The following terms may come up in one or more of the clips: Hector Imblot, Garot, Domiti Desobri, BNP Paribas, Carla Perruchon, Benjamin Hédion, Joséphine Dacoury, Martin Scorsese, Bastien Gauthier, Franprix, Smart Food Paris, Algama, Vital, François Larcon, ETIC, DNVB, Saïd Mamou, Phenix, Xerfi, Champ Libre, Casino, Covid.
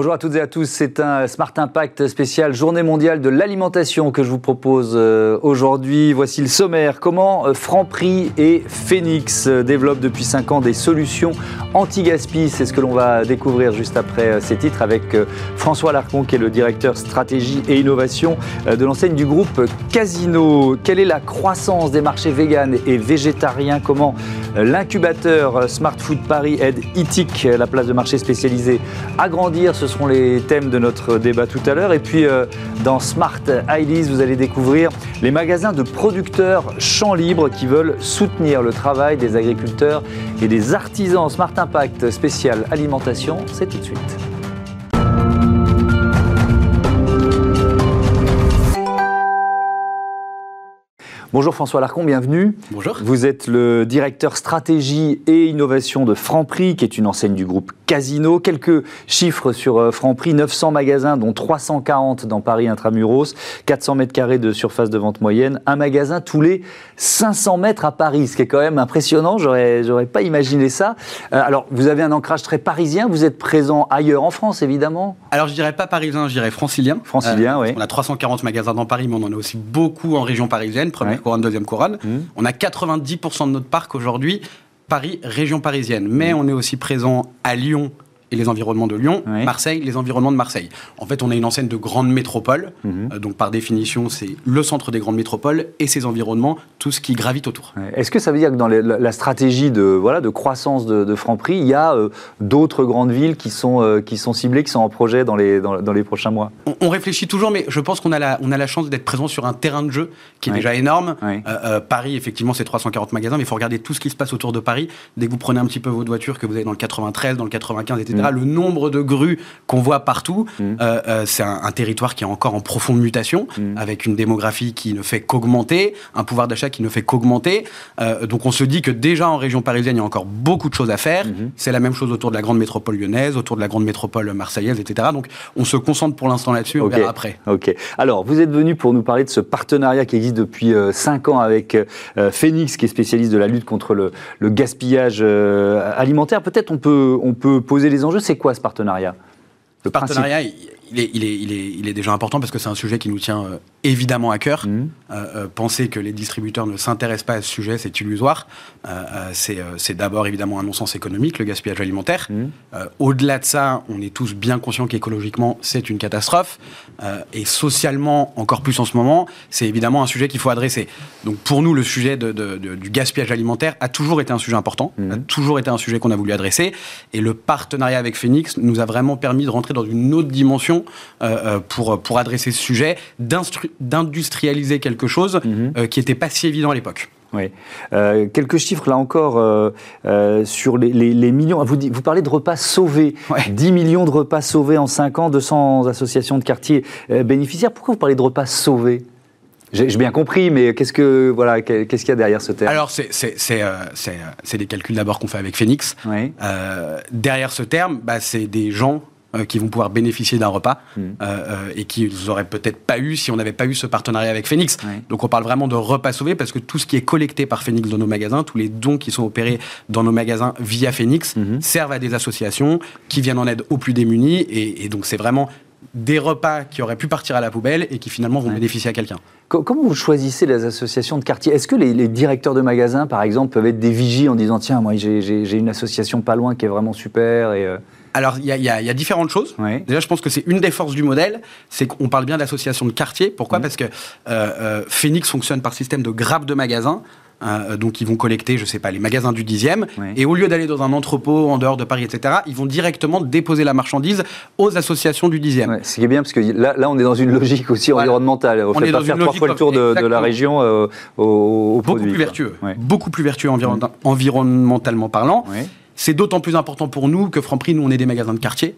Bonjour à toutes et à tous, c'est un Smart Impact spécial Journée mondiale de l'alimentation que je vous propose aujourd'hui. Voici le sommaire. Comment Franprix et Phenix développent depuis 5 ans des solutions anti-gaspi. C'est ce que l'on va découvrir juste après ces titres avec François Larcon qui est le directeur stratégie et innovation de l'enseigne du groupe Casino. Quelle est la croissance des marchés véganes et végétariens? Comment l'incubateur Smart Food Paris aide ETIC, la place de marché spécialisée, à grandir? Ce seront les thèmes de notre débat tout à l'heure. Et puis, dans Smart Ideas, vous allez découvrir les magasins de producteurs Champ Libre qui veulent soutenir le travail des agriculteurs et des artisans. Smart Impact spécial alimentation, c'est tout de suite. Bonjour François Larcon, bienvenue. Bonjour. Vous êtes le directeur stratégie et innovation de Franprix, qui est une enseigne du groupe Casino. Quelques chiffres sur Franprix, 900 magasins, dont 340 dans Paris Intramuros, 400 mètres carrés de surface de vente moyenne, un magasin tous les 500 mètres à Paris, ce qui est quand même impressionnant, j'aurais pas imaginé ça. Alors, vous avez un ancrage très parisien, vous êtes présent ailleurs en France, évidemment. Alors, je dirais pas parisien, je dirais francilien. Francilien, oui. On a 340 magasins dans Paris, mais on en a aussi beaucoup en région parisienne, première couronne, deuxième couronne. On a 90% de notre parc aujourd'hui, Paris, région parisienne. Mais on est aussi présent à Lyon et les environnements de Lyon, Marseille, les environnements de Marseille. En fait, on a une enseigne de grandes métropoles. Donc, par définition, c'est le centre des grandes métropoles et ses environnements, tout ce qui gravite autour. Est-ce que ça veut dire que dans la stratégie de croissance de Franprix, il y a d'autres grandes villes qui sont ciblées, qui sont en projet dans les prochains mois? On réfléchit toujours, mais je pense qu'on a la chance d'être présent sur un terrain de jeu qui est déjà énorme. Paris, effectivement, c'est 340 magasins, mais il faut regarder tout ce qui se passe autour de Paris. Dès que vous prenez un petit peu votre voiture, que vous allez dans le 93, dans le 95, etc., le nombre de grues qu'on voit partout, c'est un territoire qui est encore en profonde mutation, avec une démographie qui ne fait qu'augmenter, un pouvoir d'achat qui ne fait qu'augmenter. Donc on se dit que déjà en région parisienne, il y a encore beaucoup de choses à faire. C'est la même chose autour de la grande métropole lyonnaise, autour de la grande métropole marseillaise, etc. Donc on se concentre pour l'instant là-dessus, on verra après. Ok. Alors vous êtes venu pour nous parler de ce partenariat qui existe depuis 5 ans avec Phenix, qui est spécialiste de la lutte contre le gaspillage alimentaire. Peut-être on peut poser les enjeux. C'est quoi ce partenariat? Le partenariat, il est déjà important parce que c'est un sujet qui nous tient évidemment à cœur. Penser que les distributeurs ne s'intéressent pas à ce sujet, c'est illusoire. C'est d'abord évidemment un non-sens économique, le gaspillage alimentaire. Au-delà de ça, on est tous bien conscients qu'écologiquement, c'est une catastrophe. Et socialement, encore plus en ce moment, c'est évidemment un sujet qu'il faut adresser. Donc pour nous, le sujet du gaspillage alimentaire a toujours été un sujet important, a toujours été un sujet qu'on a voulu adresser. Et le partenariat avec Phenix nous a vraiment permis de rentrer dans une autre dimension pour adresser ce sujet, d'industrialiser quelque chose qui n'était pas si évident à l'époque. Oui. Quelques chiffres là encore sur les millions. Vous parlez de repas sauvés. 10 millions de repas sauvés en 5 ans, 200 associations de quartiers bénéficiaires. Pourquoi vous parlez de repas sauvés? J'ai bien compris, mais qu'est-ce qu'il y a derrière ce terme? Alors, c'est des calculs d'abord qu'on fait avec Phenix. Derrière ce terme, c'est des gens qui vont pouvoir bénéficier d'un repas et qu'ils n'auraient peut-être pas eu si on n'avait pas eu ce partenariat avec Phenix. Donc on parle vraiment de repas sauvés parce que tout ce qui est collecté par Phenix dans nos magasins, tous les dons qui sont opérés dans nos magasins via Phenix servent à des associations qui viennent en aide aux plus démunis et donc c'est vraiment des repas qui auraient pu partir à la poubelle et qui finalement vont bénéficier à quelqu'un. Comment vous choisissez les associations de quartier? Est-ce que les directeurs de magasins, par exemple, peuvent être des vigies en disant « Tiens, moi j'ai une association pas loin qui est vraiment super » ? Alors, il y a différentes choses. Déjà, je pense que c'est une des forces du modèle, c'est qu'on parle bien d'associations de quartier. Pourquoi? Parce que Phenix fonctionne par système de grappes de magasins. Donc ils vont collecter, je sais pas, les magasins du 10e et au lieu d'aller dans un entrepôt en dehors de Paris, etc., ils vont directement déposer la marchandise aux associations du 10e. Ce qui est bien parce que là on est dans une logique aussi environnementale. On fait pas faire 3 fois le tour de la région aux produits. Beaucoup plus vertueux, beaucoup plus vertueux environnementalement parlant. C'est d'autant plus important pour nous que Franprix, nous, on est des magasins de quartier.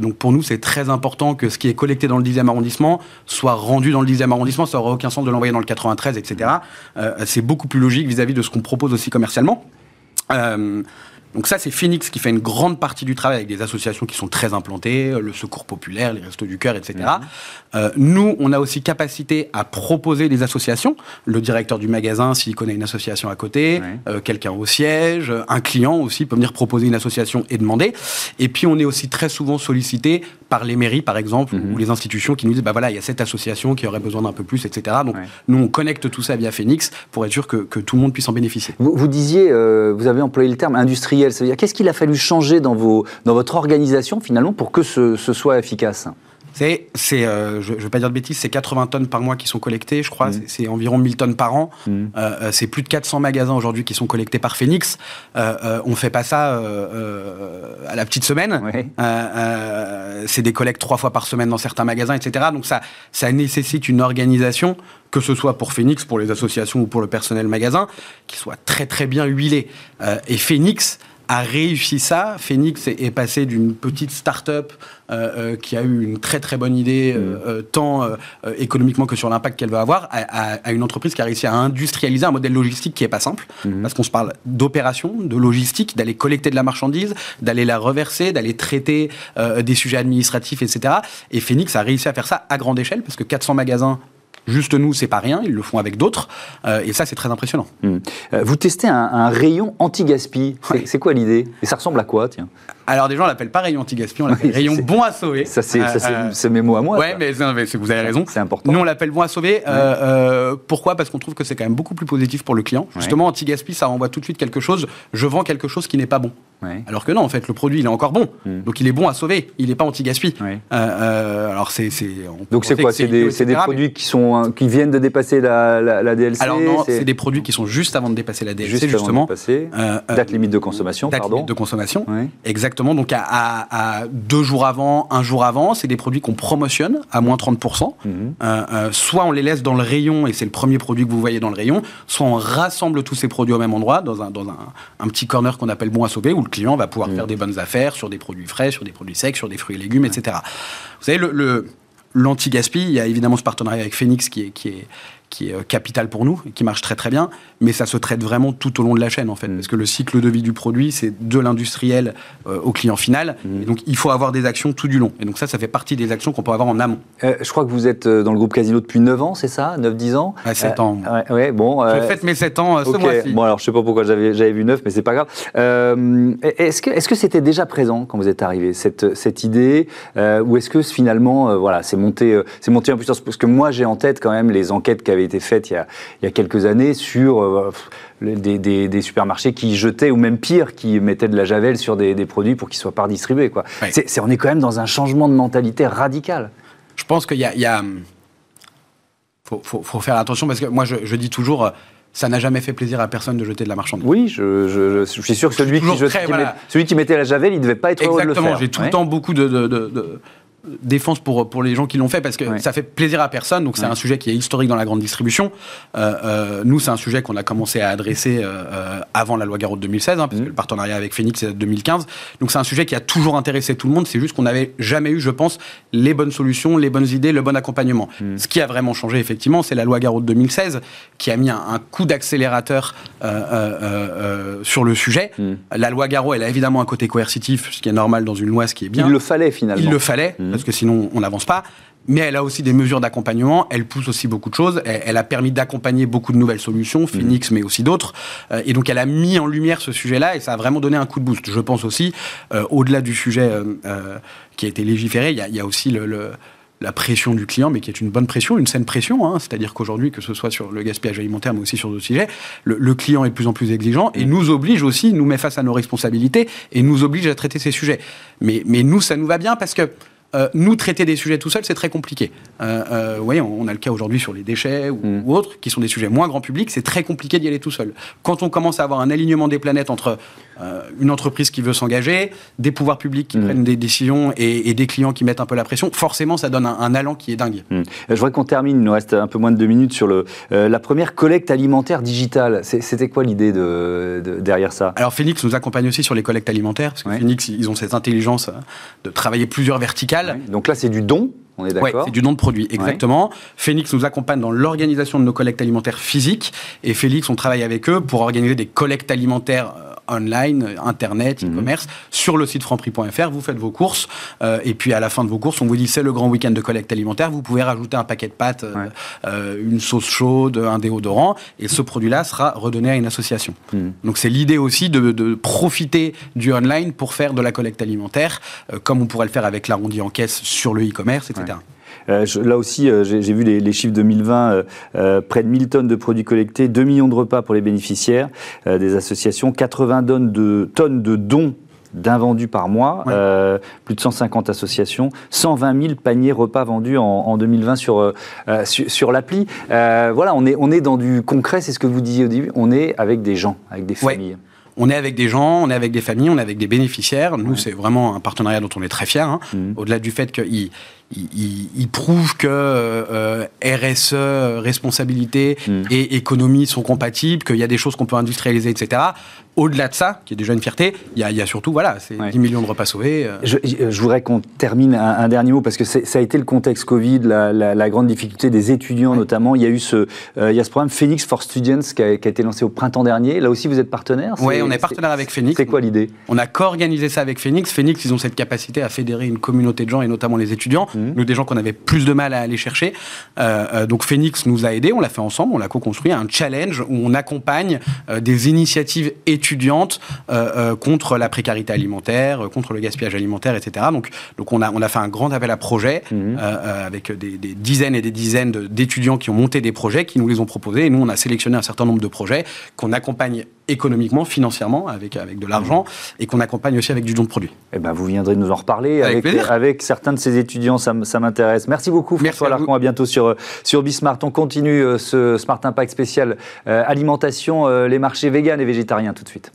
Donc pour nous, c'est très important que ce qui est collecté dans le 10e arrondissement soit rendu dans le 10e arrondissement. Ça n'aurait aucun sens de l'envoyer dans le 93, etc. C'est beaucoup plus logique vis-à-vis de ce qu'on propose aussi commercialement. Donc ça, c'est Phenix qui fait une grande partie du travail avec des associations qui sont très implantées, le Secours Populaire, les Restos du Cœur, etc. Nous, on a aussi capacité à proposer des associations. Le directeur du magasin, s'il connaît une association à côté, quelqu'un au siège, un client aussi peut venir proposer une association et demander. Et puis, on est aussi très souvent sollicité par les mairies, par exemple, ou les institutions qui nous disent, bah voilà, il y a cette association qui aurait besoin d'un peu plus, etc. Donc, nous, on connecte tout ça via Phenix pour être sûr que tout le monde puisse en bénéficier. Vous disiez, vous avez employé le terme industriel. C'est-à-dire, qu'est-ce qu'il a fallu changer dans votre organisation, finalement, pour que ce soit efficace ? Je ne vais pas dire de bêtises, c'est 80 tonnes par mois qui sont collectées, je crois. C'est environ 1000 tonnes par an. C'est plus de 400 magasins aujourd'hui qui sont collectés par Phenix. On ne fait pas ça à la petite semaine. C'est des collectes 3 fois par semaine dans certains magasins, etc. Donc ça nécessite une organisation, que ce soit pour Phenix, pour les associations ou pour le personnel magasin, qui soit très très bien huilée. Et Phenix a réussi ça. Phenix est passé d'une petite start-up qui a eu une très très bonne idée tant économiquement que sur l'impact qu'elle va avoir, à une entreprise qui a réussi à industrialiser un modèle logistique qui n'est pas simple, parce qu'on se parle d'opération, de logistique, d'aller collecter de la marchandise, d'aller la reverser, d'aller traiter des sujets administratifs, etc. Et Phenix a réussi à faire ça à grande échelle, parce que 400 magasins juste nous, c'est pas rien, ils le font avec d'autres, et ça, c'est très impressionnant. Vous testez un rayon anti-gaspi, c'est quoi l'idée ? Et ça ressemble à quoi, tiens ? Alors, des gens ne l'appellent pas rayon anti-gaspi, on l'appelle rayon bon à sauver. C'est mes mots à moi. Oui, mais vous avez raison. C'est important. Nous, on l'appelle bon à sauver. Pourquoi ? Parce qu'on trouve que c'est quand même beaucoup plus positif pour le client. Justement, anti-gaspi, ça renvoie tout de suite quelque chose. Je vends quelque chose qui n'est pas bon. Alors que non, en fait, le produit, il est encore bon. Donc, il est bon à sauver. Il n'est pas anti-gaspi. Alors, c'est donc, c'est quoi ? C'est des produits qui viennent de dépasser la DLC. Alors non, c'est des produits qui sont juste avant de dépasser la DLC, justement. Date limite de consommation, pardon. Date limite de consommation, exactement. Donc à 2 jours avant, 1 jour avant, c'est des produits qu'on promotionne à moins 30%. Soit on les laisse dans le rayon et c'est le premier produit que vous voyez dans le rayon, soit on rassemble tous ces produits au même endroit dans un petit corner qu'on appelle bon à sauver, où le client va pouvoir faire des bonnes affaires sur des produits frais, sur des produits secs, sur des fruits et légumes, etc. Vous savez, l'anti-gaspi, il y a évidemment ce partenariat avec Phenix qui est capital pour nous, qui marche très très bien, mais ça se traite vraiment tout au long de la chaîne en fait, parce que le cycle de vie du produit, c'est de l'industriel au client final, et donc il faut avoir des actions tout du long, et donc ça fait partie des actions qu'on peut avoir en amont. Je crois que vous êtes dans le groupe Casino depuis 9 ans, c'est ça ? 9-10 ans ? 7 ans. Ouais, bon, je fête mes 7 ans ce mois-ci. Bon, alors je sais pas pourquoi j'avais vu 9, mais c'est pas grave. Est-ce que c'était déjà présent quand vous êtes arrivé, cette idée, ou est-ce que finalement, voilà, c'est monté en puissance ? Parce que moi j'ai en tête quand même les enquêtes qui avait été faite il y a quelques années sur des supermarchés qui jetaient, ou même pire, qui mettaient de la javel sur des produits pour qu'ils ne soient pas redistribués. Quoi. Ouais. On est quand même dans un changement de mentalité radical. Je pense qu'il y a... Faut faire attention, parce que moi, je dis toujours... Ça n'a jamais fait plaisir à personne de jeter de la marchandise. Oui, je suis sûr que celui qui mettait la javel, il ne devait pas être heureux de le faire. Exactement, j'ai tout le temps beaucoup de défense pour les gens qui l'ont fait, parce que ça fait plaisir à personne, donc c'est un sujet qui est historique dans la grande distribution. Nous, c'est un sujet qu'on a commencé à adresser avant la loi Garot de 2016, parce que le partenariat avec Phenix est de 2015, donc c'est un sujet qui a toujours intéressé tout le monde, c'est juste qu'on n'avait jamais eu, je pense, les bonnes solutions, les bonnes idées, le bon accompagnement. Ce qui a vraiment changé, effectivement, c'est la loi Garot de 2016, qui a mis un coup d'accélérateur sur le sujet. La loi Garot, elle a évidemment un côté coercitif, ce qui est normal dans une loi, ce qui est bien. Il le fallait, finalement. Il le fallait, parce que sinon on n'avance pas, mais elle a aussi des mesures d'accompagnement, elle pousse aussi beaucoup de choses, elle a permis d'accompagner beaucoup de nouvelles solutions, Phenix mais aussi d'autres, et donc elle a mis en lumière ce sujet-là, et ça a vraiment donné un coup de boost. Je pense aussi, au-delà du sujet qui a été légiféré, il y a aussi la pression du client, mais qui est une bonne pression, une saine pression, c'est-à-dire qu'aujourd'hui, que ce soit sur le gaspillage alimentaire, mais aussi sur d'autres sujets, le client est de plus en plus exigeant et nous oblige aussi, nous met face à nos responsabilités, et nous oblige à traiter ces sujets. Mais nous, ça nous va bien, parce que nous, traiter des sujets tout seul, c'est très compliqué. Vous voyez, on a le cas aujourd'hui sur les déchets ou autres, qui sont des sujets moins grand public, c'est très compliqué d'y aller tout seul. Quand on commence à avoir un alignement des planètes entre une entreprise qui veut s'engager, des pouvoirs publics qui prennent des décisions et des clients qui mettent un peu la pression, forcément, ça donne un allant qui est dingue. Je voudrais qu'on termine, il nous reste un peu moins de 2 minutes, sur la première collecte alimentaire digitale. C'était quoi l'idée derrière ça ? Alors, Phenix nous accompagne aussi sur les collectes alimentaires, parce que Phenix, ils ont cette intelligence de travailler plusieurs verticales. Donc là, c'est du don, on est d'accord ? Oui, c'est du don de produit, exactement. Phenix nous accompagne dans l'organisation de nos collectes alimentaires physiques, et Phenix, on travaille avec eux pour organiser des collectes alimentaires online, internet, e-commerce, sur le site franprix.fr, vous faites vos courses, et puis à la fin de vos courses, on vous dit c'est le grand week-end de collecte alimentaire, vous pouvez rajouter un paquet de pâtes, une sauce chaude, un déodorant, et ce produit-là sera redonné à une association. Donc c'est l'idée aussi de profiter du online pour faire de la collecte alimentaire, comme on pourrait le faire avec l'arrondi en caisse sur le e-commerce, etc. Là aussi, j'ai vu les chiffres 2020, près de 1000 tonnes de produits collectés, 2 millions de repas pour les bénéficiaires des associations, 80 tonnes de dons d'invendus par mois, plus de 150 associations, 120 000 paniers repas vendus en 2020 sur l'appli. Voilà, on est dans du concret, c'est ce que vous disiez au début, on est avec des gens, avec des familles. Ouais. On est avec des gens, on est avec des familles, on est avec des bénéficiaires. Nous, c'est vraiment un partenariat dont on est très fiers. Au-delà du fait qu'ils prouvent que RSE, responsabilité et économie sont compatibles, qu'il y a des choses qu'on peut industrialiser, etc. Au-delà de ça, qui est déjà une fierté, il y a surtout, voilà, c'est 10 millions de repas sauvés. Je voudrais qu'on termine un dernier mot, parce que ça a été le contexte Covid, la grande difficulté des étudiants notamment. Il y a eu ce programme Phenix for Students qui a été lancé au printemps dernier. Là aussi, vous êtes partenaire. Oui, on est partenaire avec Phenix. C'est quoi l'idée ? On a co-organisé ça avec Phenix. Phenix, ils ont cette capacité à fédérer une communauté de gens, et notamment les étudiants, nous, des gens qu'on avait plus de mal à aller chercher. Donc Phenix nous a aidés, on l'a fait ensemble, on l'a co-construit, un challenge où on accompagne des initiatives étudiantes contre la précarité alimentaire, contre le gaspillage alimentaire, etc. Donc on a fait un grand appel à projets avec des dizaines et des dizaines d'étudiants qui ont monté des projets, qui nous les ont proposés, et nous on a sélectionné un certain nombre de projets qu'on accompagne économiquement, financièrement, avec de l'argent, et qu'on accompagne aussi avec du don de produits. Eh ben, vous viendrez nous en reparler avec certains de ces étudiants, ça m'intéresse. Merci beaucoup François Larcon, à bientôt sur Bismart. On continue ce Smart Impact spécial alimentation, les marchés véganes et végétariens tout de suite.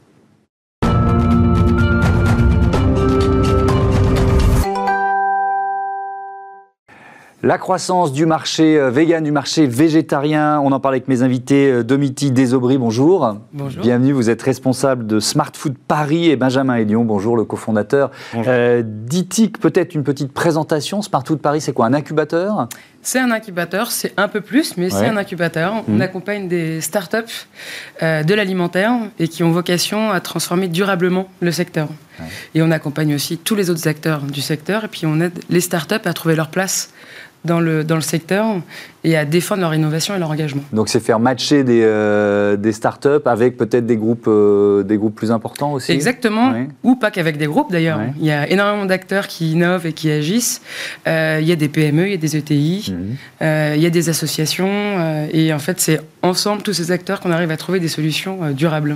La croissance du marché vegan, du marché végétarien, on en parle avec mes invités. Domiti Desobri, bonjour. Bonjour. Bienvenue, vous êtes responsable de Smart Food Paris, et Benjamin Hédion, bonjour, le cofondateur d'ETIC. Peut-être une petite présentation. Smart Food Paris, c'est quoi, un incubateur ? C'est un incubateur, c'est un peu plus, mais c'est un incubateur. On accompagne des startups de l'alimentaire et qui ont vocation à transformer durablement le secteur. Et on accompagne aussi tous les autres acteurs du secteur, et puis on aide les startups à trouver leur place dans le secteur et à défendre leur innovation et leur engagement. Donc c'est faire matcher des startups avec peut-être des groupes plus importants aussi. Exactement, ou pas qu'avec des groupes d'ailleurs. Ouais. Il y a énormément d'acteurs qui innovent et qui agissent. Il y a des PME, il y a des ETI, il y a des associations, et en fait c'est ensemble, tous ces acteurs, qu'on arrive à trouver des solutions durables.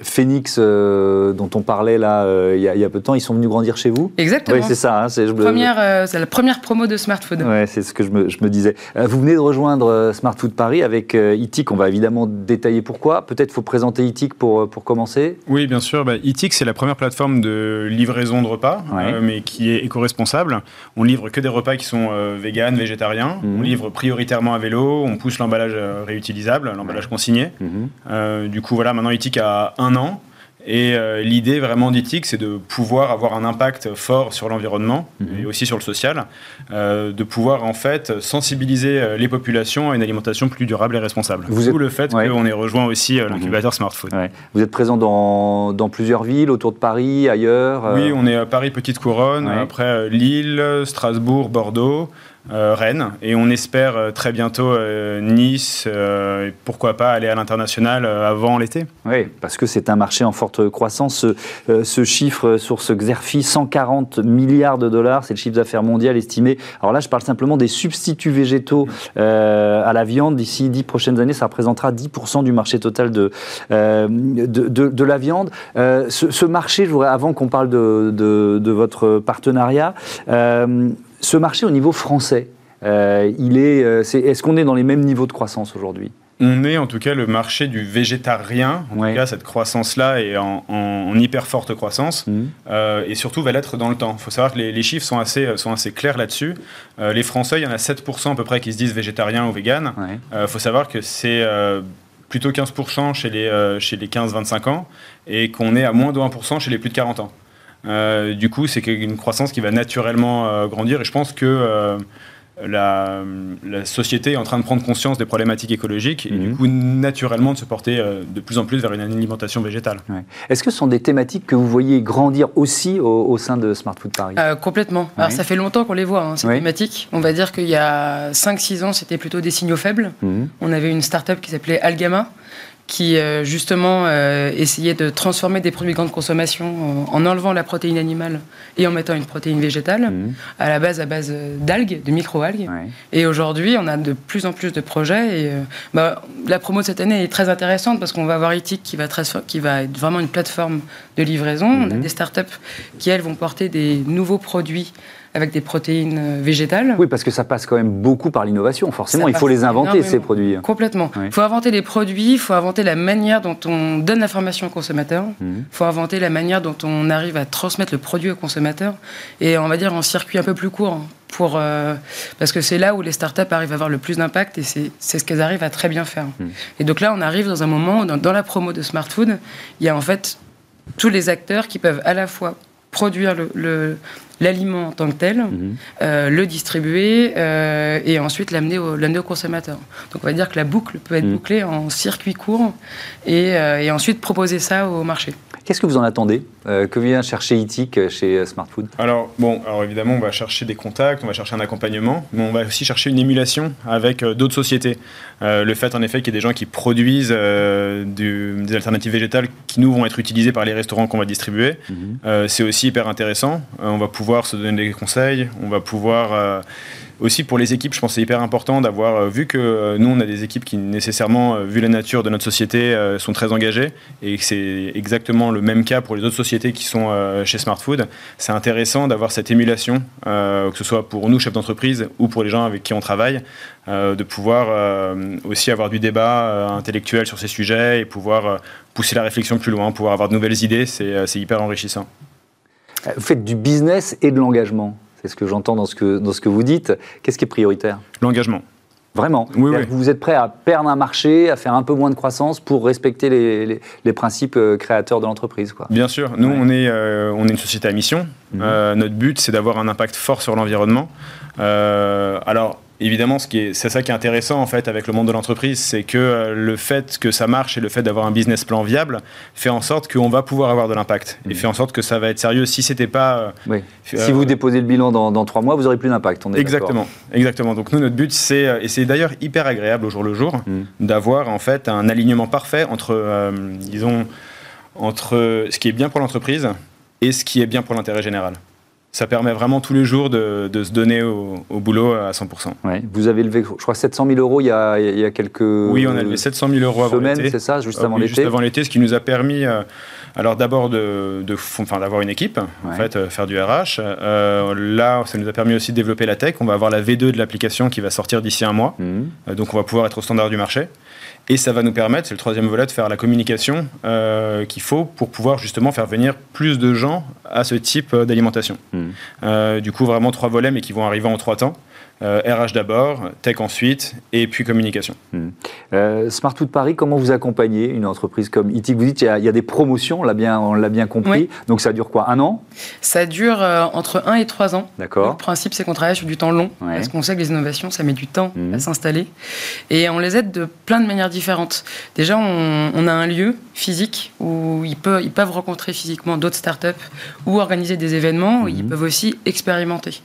Phenix, dont on parlait là il y a peu de temps, ils sont venus grandir chez vous. Exactement. Oui, c'est ça. C'est la première promo de Smart Food. Ouais, c'est ce que je me disais. Vous venez de rejoindre Smart Food Paris avec ETIC. On va évidemment détailler pourquoi. Peut-être faut présenter ETIC pour commencer. Oui, bien sûr. ETIC, c'est la première plateforme de livraison de repas, mais qui est éco-responsable. On livre que des repas qui sont véganes, végétariens. On livre prioritairement à vélo. On pousse l'emballage réutilisable, l'emballage consigné. Du coup, voilà, maintenant ETIC a 1 an. Et l'idée vraiment d'ETIC, c'est de pouvoir avoir un impact fort sur l'environnement et aussi sur le social, de pouvoir en fait sensibiliser les populations à une alimentation plus durable et responsable. D'où le fait qu'on ait rejoint aussi l'incubateur Smart Food. Ouais. Vous êtes présent dans plusieurs villes, autour de Paris, ailleurs Oui, on est à Paris Petite Couronne, après Lille, Strasbourg, Bordeaux, Rennes, et on espère très bientôt Nice, et pourquoi pas aller à l'international avant l'été. Oui, parce que c'est un marché en forte croissance. Ce chiffre, source Xerfi, 140 milliards de dollars, c'est le chiffre d'affaires mondial estimé. Alors là, je parle simplement des substituts végétaux à la viande. D'ici 10 prochaines années, ça représentera 10% du marché total de la viande. Ce marché, je voudrais, avant qu'on parle de votre partenariat, ce marché au niveau français, est-ce qu'on est dans les mêmes niveaux de croissance aujourd'hui ? On est en tout cas le marché du végétarien. En tout cas, cette croissance-là est en hyper forte croissance et surtout va l'être dans le temps. Il faut savoir que les chiffres sont assez clairs là-dessus. Les Français, il y en a 7% à peu près qui se disent végétariens ou véganes. Faut savoir que c'est plutôt 15% chez les 15-25 ans et qu'on est à moins de 1% chez les plus de 40 ans. Du coup, c'est une croissance qui va naturellement grandir, et je pense que la société est en train de prendre conscience des problématiques écologiques et du coup, naturellement, de se porter de plus en plus vers une alimentation végétale. Ouais. Est-ce que ce sont des thématiques que vous voyez grandir aussi au sein de Smart Food Paris ? Complètement. Alors, ça fait longtemps qu'on les voit, hein, ces thématiques. On va dire qu'il y a 5-6 ans, c'était plutôt des signaux faibles. On avait une start-up qui s'appelait Algama, qui justement essayait de transformer des produits de grande consommation en enlevant la protéine animale et en mettant une protéine végétale, à la base d'algues, de micro-algues. Ouais. Et aujourd'hui, on a de plus en plus de projets. Et, la promo de cette année est très intéressante parce qu'on va avoir ETIC qui va être vraiment une plateforme de livraison. On a des startups qui, elles, vont porter des nouveaux produits avec des protéines végétales. Oui, parce que ça passe quand même beaucoup par l'innovation, forcément. Il faut les inventer, ces produits. Complètement. Il faut inventer les produits, il faut inventer la manière dont on donne l'information au consommateur, il faut inventer la manière dont on arrive à transmettre le produit au consommateur, et on va dire en circuit un peu plus court, parce que c'est là où les startups arrivent à avoir le plus d'impact, et c'est ce qu'elles arrivent à très bien faire. Et donc là, on arrive dans un moment où, dans la promo de Smart Food, il y a en fait tous les acteurs qui peuvent à la fois produire l'aliment en tant que tel, le distribuer et ensuite l'amener au consommateur. Donc on va dire que la boucle peut être bouclée en circuit court et ensuite proposer ça au marché. Qu'est-ce que vous en attendez ? Que vient chercher ETIC chez Smart Food ? Alors évidemment, on va chercher des contacts, on va chercher un accompagnement, mais on va aussi chercher une émulation avec d'autres sociétés. Le fait, en effet, qu'il y ait des gens qui produisent des alternatives végétales qui, nous, vont être utilisées par les restaurants qu'on va distribuer, c'est aussi hyper intéressant. On va pouvoir se donner des conseils, on va pouvoir... Aussi pour les équipes, je pense que c'est hyper important d'avoir, vu que nous on a des équipes qui nécessairement, vu la nature de notre société, sont très engagées, et que c'est exactement le même cas pour les autres sociétés qui sont chez Smart Food. C'est intéressant d'avoir cette émulation, que ce soit pour nous chefs d'entreprise ou pour les gens avec qui on travaille, de pouvoir aussi avoir du débat intellectuel sur ces sujets et pouvoir pousser la réflexion plus loin, pouvoir avoir de nouvelles idées, c'est hyper enrichissant. Vous faites du business et de l'engagement. C'est ce que j'entends dans ce que vous dites. Qu'est-ce qui est prioritaire ? L'engagement. Vraiment ? Oui. Vous êtes prêt à perdre un marché, à faire un peu moins de croissance pour respecter les principes créateurs de l'entreprise, quoi. Bien sûr. Nous, on est une société à mission. Notre but, c'est d'avoir un impact fort sur l'environnement. Alors, évidemment, c'est ça qui est intéressant en fait avec le monde de l'entreprise, c'est que le fait que ça marche et le fait d'avoir un business plan viable fait en sorte qu'on va pouvoir avoir de l'impact et fait en sorte que ça va être sérieux. Si c'était pas... si vous déposez le bilan dans 3 mois, vous n'aurez plus d'impact. Exactement. Donc nous, notre but, c'est, et c'est d'ailleurs hyper agréable au jour le jour, d'avoir en fait un alignement parfait entre, entre ce qui est bien pour l'entreprise et ce qui est bien pour l'intérêt général. Ça permet vraiment tous les jours de se donner au boulot à 100%. Ouais. Vous avez levé, je crois, 700 000 € il y a quelques semaines. Oui, on a levé 700 000 € avant l'été. C'est ça, juste avant l'été. Juste avant l'été, ce qui nous a permis, alors d'abord d'avoir une équipe, en fait, faire du RH. Là, ça nous a permis aussi de développer la tech. On va avoir la V2 de l'application qui va sortir d'ici 1 mois. Donc on va pouvoir être au standard du marché. Et ça va nous permettre, c'est le 3e volet, de faire la communication qu'il faut pour pouvoir justement faire venir plus de gens à ce type d'alimentation. Du coup, vraiment 3 volets, mais qui vont arriver en 3 temps. RH d'abord, tech ensuite, et puis communication. Smart Food Paris, comment vous accompagnez une entreprise comme ETIC ? Vous dites qu'il y a des promotions, on l'a bien compris. Oui. Donc ça dure quoi, 1 an ? Ça dure entre 1 et 3 ans. D'accord. Donc, le principe, c'est qu'on travaille sur du temps long, parce qu'on sait que les innovations, ça met du temps à s'installer. Et on les aide de plein de manières différentes. Déjà, on a un lieu physique où ils peuvent rencontrer physiquement d'autres startups ou organiser des événements où ils peuvent aussi expérimenter.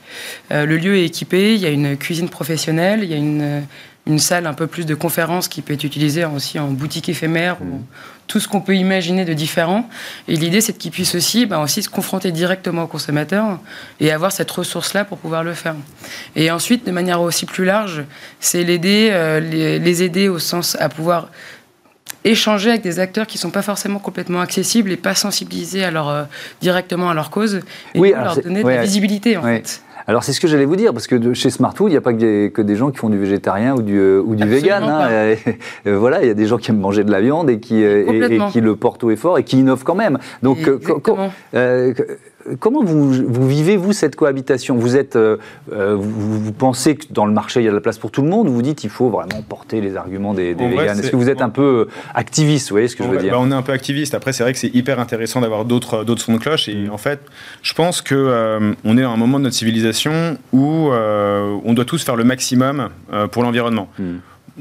Le lieu est équipé, il y a une cuisine professionnelle, il y a une salle un peu plus de conférences qui peut être utilisée aussi en boutique éphémère, ou tout ce qu'on peut imaginer de différent. Et l'idée, c'est qu'ils puissent aussi se confronter directement aux consommateurs et avoir cette ressource-là pour pouvoir le faire. Et ensuite, de manière aussi plus large, c'est les aider au sens à pouvoir échanger avec des acteurs qui ne sont pas forcément complètement accessibles et pas sensibilisés directement à leur cause, et leur donner de la visibilité, en fait. Alors c'est ce que j'allais vous dire, parce que chez Smart Food, il n'y a pas que des gens qui font du végétarien ou du vegan. Voilà, il y a des gens qui aiment manger de la viande et qui le portent au effort et qui innovent quand même. Donc Comment vous vivez, vous, cette cohabitation ? Vous êtes, vous pensez que dans le marché, il y a de la place pour tout le monde, ou vous dites qu'il faut vraiment porter les arguments des véganes ? Est-ce que vous êtes un peu activiste, vous voyez ce que je veux dire ? On est un peu activiste. Après, c'est vrai que c'est hyper intéressant d'avoir d'autres sons de cloche. Et en fait, je pense qu'on est à un moment de notre civilisation où on doit tous faire le maximum pour l'environnement.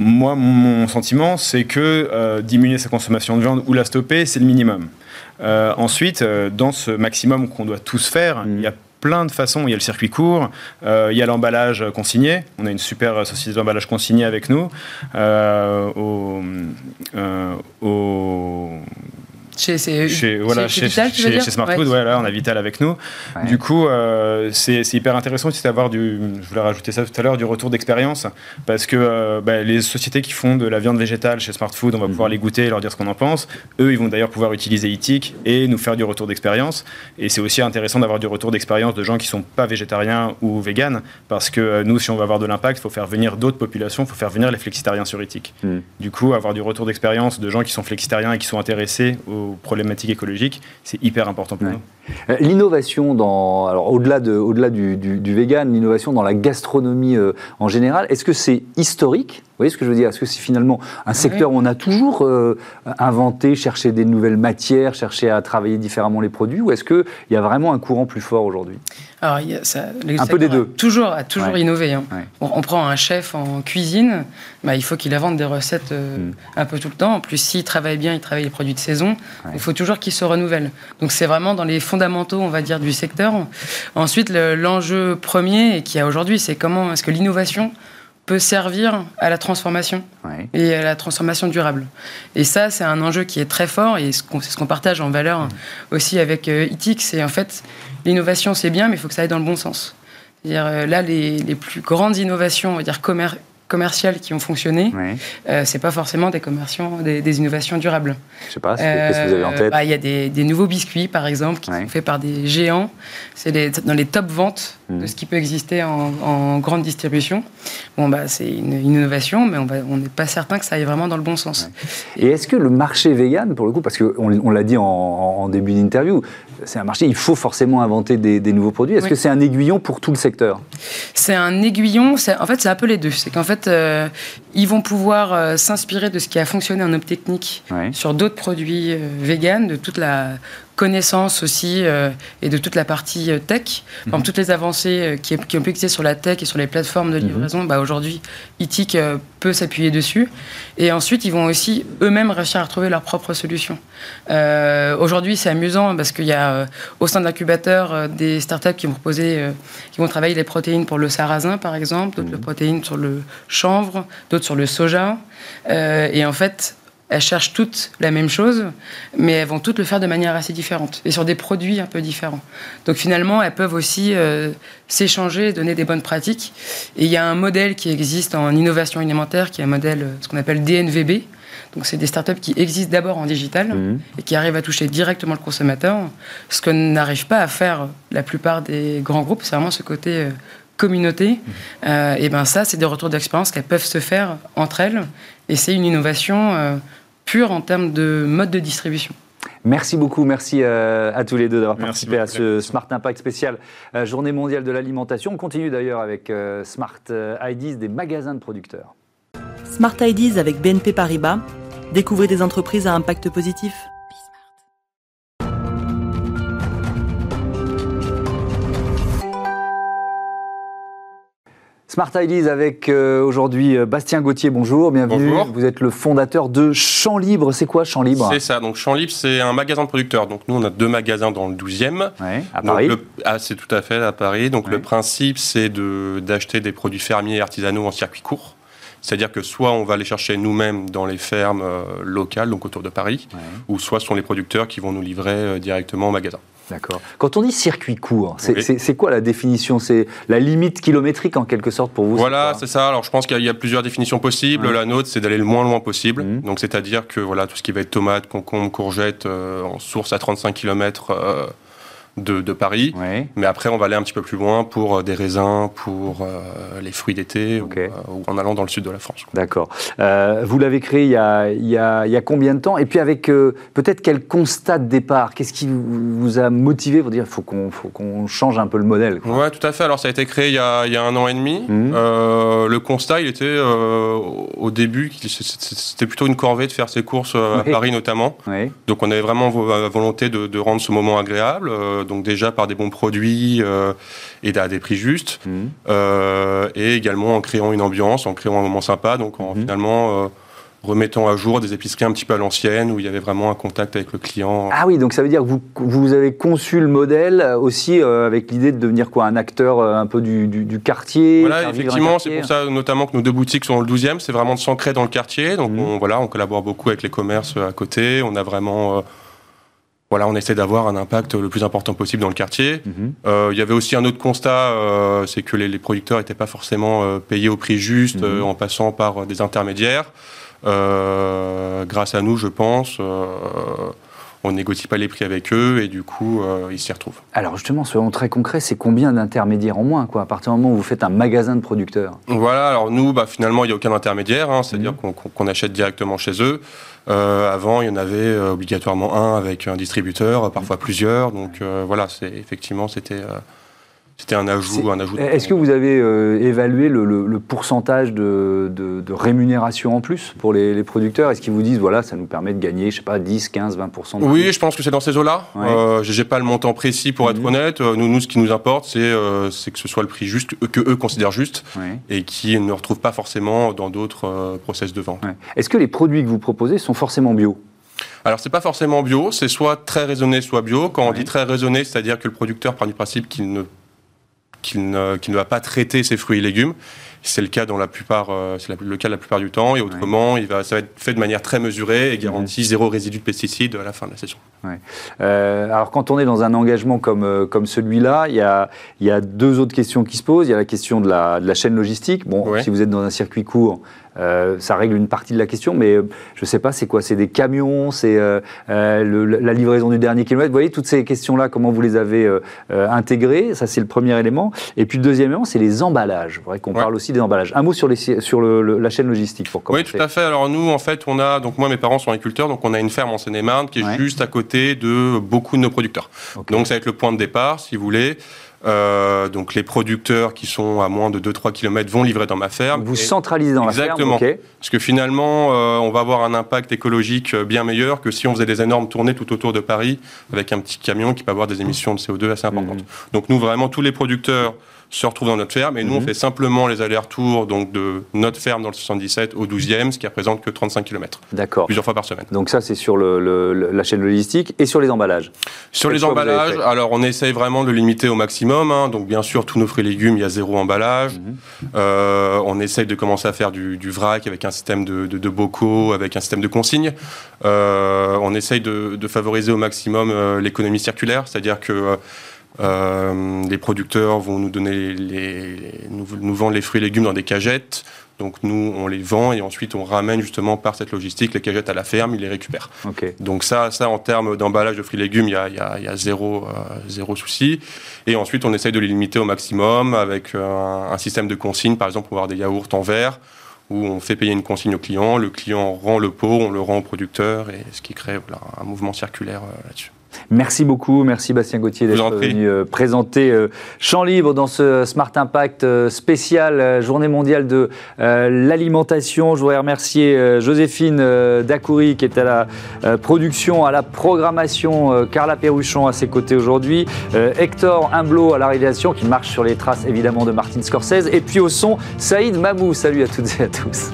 Moi, mon sentiment, c'est que diminuer sa consommation de viande ou la stopper, c'est le minimum. Ensuite, dans ce maximum qu'on doit tous faire, il y a plein de façons. Il y a le circuit court, il y a l'emballage consigné. On a une super société d'emballage consigné avec nous. Chez Smart Food, ouais, là, on a Vital avec nous. Ouais. Du coup, c'est hyper intéressant aussi d'avoir je voulais rajouter ça tout à l'heure, du retour d'expérience, parce que les sociétés qui font de la viande végétale chez Smart Food, on va pouvoir les goûter et leur dire ce qu'on en pense. Eux, ils vont d'ailleurs pouvoir utiliser ETIC et nous faire du retour d'expérience. Et c'est aussi intéressant d'avoir du retour d'expérience de gens qui sont pas végétariens ou véganes, parce que nous, si on veut avoir de l'impact, il faut faire venir d'autres populations, il faut faire venir les flexitariens sur ETIC. Du coup, avoir du retour d'expérience de gens qui sont flexitariens et qui sont intéressés aux problématiques écologiques, c'est hyper important pour nous. L'innovation, au-delà du vegan, l'innovation dans la gastronomie en général, est-ce que c'est historique ? Vous voyez ce que je veux dire ? Est-ce que c'est finalement un secteur où on a toujours inventé, cherché des nouvelles matières, cherché à travailler différemment les produits, ou est-ce qu'il y a vraiment un courant plus fort aujourd'hui ? Alors, un peu des deux. A toujours innové. Hein. Ouais. On prend un chef en cuisine, il faut qu'il invente des recettes un peu tout le temps. En plus, s'il travaille bien, il travaille les produits de saison. Ouais. Il faut toujours qu'il se renouvelle. Donc, c'est vraiment dans les fondamentaux, on va dire, du secteur. Ensuite, l'enjeu premier qu'il y a aujourd'hui, c'est comment est-ce que l'innovation peut servir à la transformation et à la transformation durable. Et ça, c'est un enjeu qui est très fort, et c'est ce qu'on partage en valeur aussi avec ETIC. C'est en fait, l'innovation, c'est bien, mais il faut que ça aille dans le bon sens. C'est-à-dire, là, les plus grandes innovations, on va dire commerciales qui ont fonctionné, c'est pas forcément des innovations durables. Je sais pas, qu'est-ce que vous avez en tête ? Y a des nouveaux biscuits, par exemple, qui sont faits par des géants. C'est dans les top ventes de ce qui peut exister en grande distribution. C'est une innovation, mais on n'est pas certain que ça aille vraiment dans le bon sens. Ouais. Et est-ce que le marché vegan, pour le coup, parce qu'on l'a dit en début d'interview, c'est un marché, il faut forcément inventer des nouveaux produits. Est-ce que c'est un aiguillon pour tout le secteur ? C'est un aiguillon, en fait, c'est un peu les deux. C'est qu'en fait, ils vont pouvoir s'inspirer de ce qui a fonctionné en optechnique sur d'autres produits vegan, de toute la connaissance aussi et de toute la partie tech. Enfin, toutes les avancées qui ont pu exister sur la tech et sur les plateformes de livraison, aujourd'hui, ETIC peut s'appuyer dessus. Et ensuite, ils vont aussi eux-mêmes réussir à retrouver leurs propres solutions. Aujourd'hui, c'est amusant parce qu'il y a au sein de l'incubateur des startups qui vont travailler les protéines pour le sarrasin, par exemple, d'autres les protéines sur le chanvre, d'autres sur le soja. Et en fait, elles cherchent toutes la même chose, mais elles vont toutes le faire de manière assez différente et sur des produits un peu différents. Donc finalement, elles peuvent aussi s'échanger, donner des bonnes pratiques. Et il y a un modèle qui existe en innovation alimentaire, qui est un modèle, ce qu'on appelle DNVB. Donc c'est des startups qui existent d'abord en digital et qui arrivent à toucher directement le consommateur. Ce que n'arrive pas à faire la plupart des grands groupes, c'est vraiment ce côté communauté. Ça, c'est des retours d'expérience qu'elles peuvent se faire entre elles. Et c'est une innovation pure en termes de mode de distribution. Merci beaucoup, merci à tous les deux d'avoir participé à ce Smart Impact spécial Journée mondiale de l'alimentation. On continue d'ailleurs avec Smart Ideas, des magasins de producteurs. Smart Ideas avec BNP Paribas. Découvrez des entreprises à impact positif. Smart Ideas avec aujourd'hui Bastien Gauthier, bonjour, bienvenue. Bonjour. Vous êtes le fondateur de Champ Libre. C'est quoi Champ Libre ? C'est ça, donc Champ Libre, c'est un magasin de producteurs. Donc nous, on a deux magasins dans le 12e. Ouais, à Paris. Donc, c'est tout à fait à Paris. Donc le principe, c'est d'acheter des produits fermiers et artisanaux en circuit court. C'est-à-dire que soit on va les chercher nous-mêmes dans les fermes locales, donc autour de Paris, ou soit ce sont les producteurs qui vont nous livrer directement au magasin. D'accord. Quand on dit circuit court, c'est quoi la définition ? C'est la limite kilométrique en quelque sorte pour vous ? Voilà, c'est ça. Alors je pense qu'il y a plusieurs définitions possibles. La nôtre, c'est d'aller le moins loin possible. Donc c'est-à-dire que tout ce qui va être tomates, concombres, courgettes en source à 35 km de Paris, ouais. Mais après on va aller un petit peu plus loin pour des raisins, pour les fruits d'été, okay. Ou en allant dans le sud de la France. D'accord. Vous l'avez créé il y a combien de temps? Et puis avec peut-être quel constat de départ? Qu'est-ce qui vous a motivé pour dire faut qu'on change un peu le modèle, quoi? Ouais, tout à fait. Alors ça a été créé il y a 1 an et demi. Mmh. Le constat, il était au début, c'était plutôt une corvée de faire ses courses à oui. Paris notamment. Oui. Donc on avait vraiment volonté de rendre ce moment agréable. Donc déjà par des bons produits et à des prix justes, mmh. Et également en créant une ambiance, en créant un moment sympa, donc en finalement remettant à jour des épiceries un petit peu à l'ancienne, où il y avait vraiment un contact avec le client. Ah oui, donc ça veut dire que vous avez conçu le modèle aussi avec l'idée de devenir quoi, un acteur un peu du quartier. Voilà, effectivement, quartier. C'est pour ça notamment que nos 2 boutiques sont dans le 12e, c'est vraiment de s'ancrer dans le quartier, donc on collabore beaucoup avec les commerces à côté, on a vraiment... on essaie d'avoir un impact le plus important possible dans le quartier. Y avait aussi un autre constat, c'est que les producteurs n'étaient pas forcément payés au prix juste, en passant par des intermédiaires. Grâce à nous, je pense, on négocie pas les prix avec eux et du coup, ils s'y retrouvent. Alors justement, soyons très concrets, c'est combien d'intermédiaires en moins, quoi, à partir du moment où vous faites un magasin de producteurs? Voilà, alors nous, finalement, il n'y a aucun intermédiaire, hein, c'est-à-dire qu'on achète directement chez eux. Avant, il y en avait obligatoirement un avec un distributeur, parfois plusieurs. Donc c'était un ajout. Est-ce que vous avez évalué le pourcentage de rémunération en plus pour les producteurs? Est-ce qu'ils vous disent, ça nous permet de gagner, 10, 15, 20% de plus? Oui, je pense que c'est dans ces eaux-là. Ouais. J'ai pas le montant précis pour être honnête. Nous, ce qui nous importe, c'est que ce soit le prix juste, que eux considèrent juste, et qui ne retrouvent pas forcément dans d'autres process de vente. Ouais. Est-ce que les produits que vous proposez sont forcément bio? Alors, c'est pas forcément bio. C'est soit très raisonné, soit bio. Quand on dit très raisonné, c'est-à-dire que le producteur part du principe qu'il ne va pas traiter ses fruits et légumes. C'est le cas la plupart du temps. Et autrement, ça va être fait de manière très mesurée et garantit 0 résidu de pesticides à la fin de la session. Ouais. Alors, quand on est dans un engagement comme celui-là, il y a 2 autres questions qui se posent. Il y a la question de la chaîne logistique. Bon, si vous êtes dans un circuit court, ça règle une partie de la question, mais je ne sais pas, c'est quoi? C'est des camions, c'est la livraison du dernier kilomètre. Vous voyez, toutes ces questions-là, comment vous les avez intégrées? Ça, c'est le premier élément. Et puis, le deuxième élément, c'est les emballages. Vous qu'on parle aussi des emballages. Un mot sur la chaîne logistique, pour commencer. Oui, tout à fait. Alors, nous, en fait, on a... Donc, moi, mes parents sont agriculteurs, donc on a une ferme en Seine-et-Marne qui est juste à côté de beaucoup de nos producteurs. Okay. Donc, ça va être le point de départ, si vous voulez. Donc les producteurs qui sont à moins de 2-3 km vont livrer dans ma ferme. Vous centralisez dans la ferme, exactement. Parce que finalement, on va avoir un impact écologique bien meilleur que si on faisait des énormes tournées tout autour de Paris avec un petit camion qui peut avoir des émissions de CO2 assez importantes. Donc nous, vraiment, tous les producteurs se retrouvent dans notre ferme et nous, on fait simplement les allers-retours donc de notre ferme dans le 77 au 12e, ce qui représente que 35 km. D'accord. Plusieurs fois par semaine. Donc ça, c'est sur la chaîne logistique et sur les emballages. Sur les emballages, alors on essaye vraiment de limiter au maximum. Hein. Donc bien sûr, tous nos fruits et légumes, il y a 0 emballage. On essaye de commencer à faire du vrac avec un système de bocaux, avec un système de consignes. On essaye de favoriser au maximum l'économie circulaire, c'est-à-dire que les producteurs vont nous donner nous vendent les fruits et légumes dans des cagettes. Donc nous, on les vend et ensuite on ramène justement par cette logistique les cagettes à la ferme, ils les récupèrent. Okay. Donc ça, en termes d'emballage de fruits et légumes, il y a 0 souci. Et ensuite, on essaye de les limiter au maximum avec un système de consignes. Par exemple, on va avoir des yaourts en verre où on fait payer une consigne au client. Le client rend le pot, on le rend au producteur, et ce qui crée un mouvement circulaire là-dessus. Merci beaucoup, merci Bastien Gauthier d'être venu présenter Champ Libre dans ce Smart Impact spécial Journée mondiale de l'alimentation. Je voudrais remercier Joséphine Dacoury qui est à la production, à la programmation, Carla Perruchon à ses côtés aujourd'hui, Hector Imblot à la réalisation qui marche sur les traces évidemment de Martin Scorsese, et puis au son Saïd Mamou. Salut à toutes et à tous.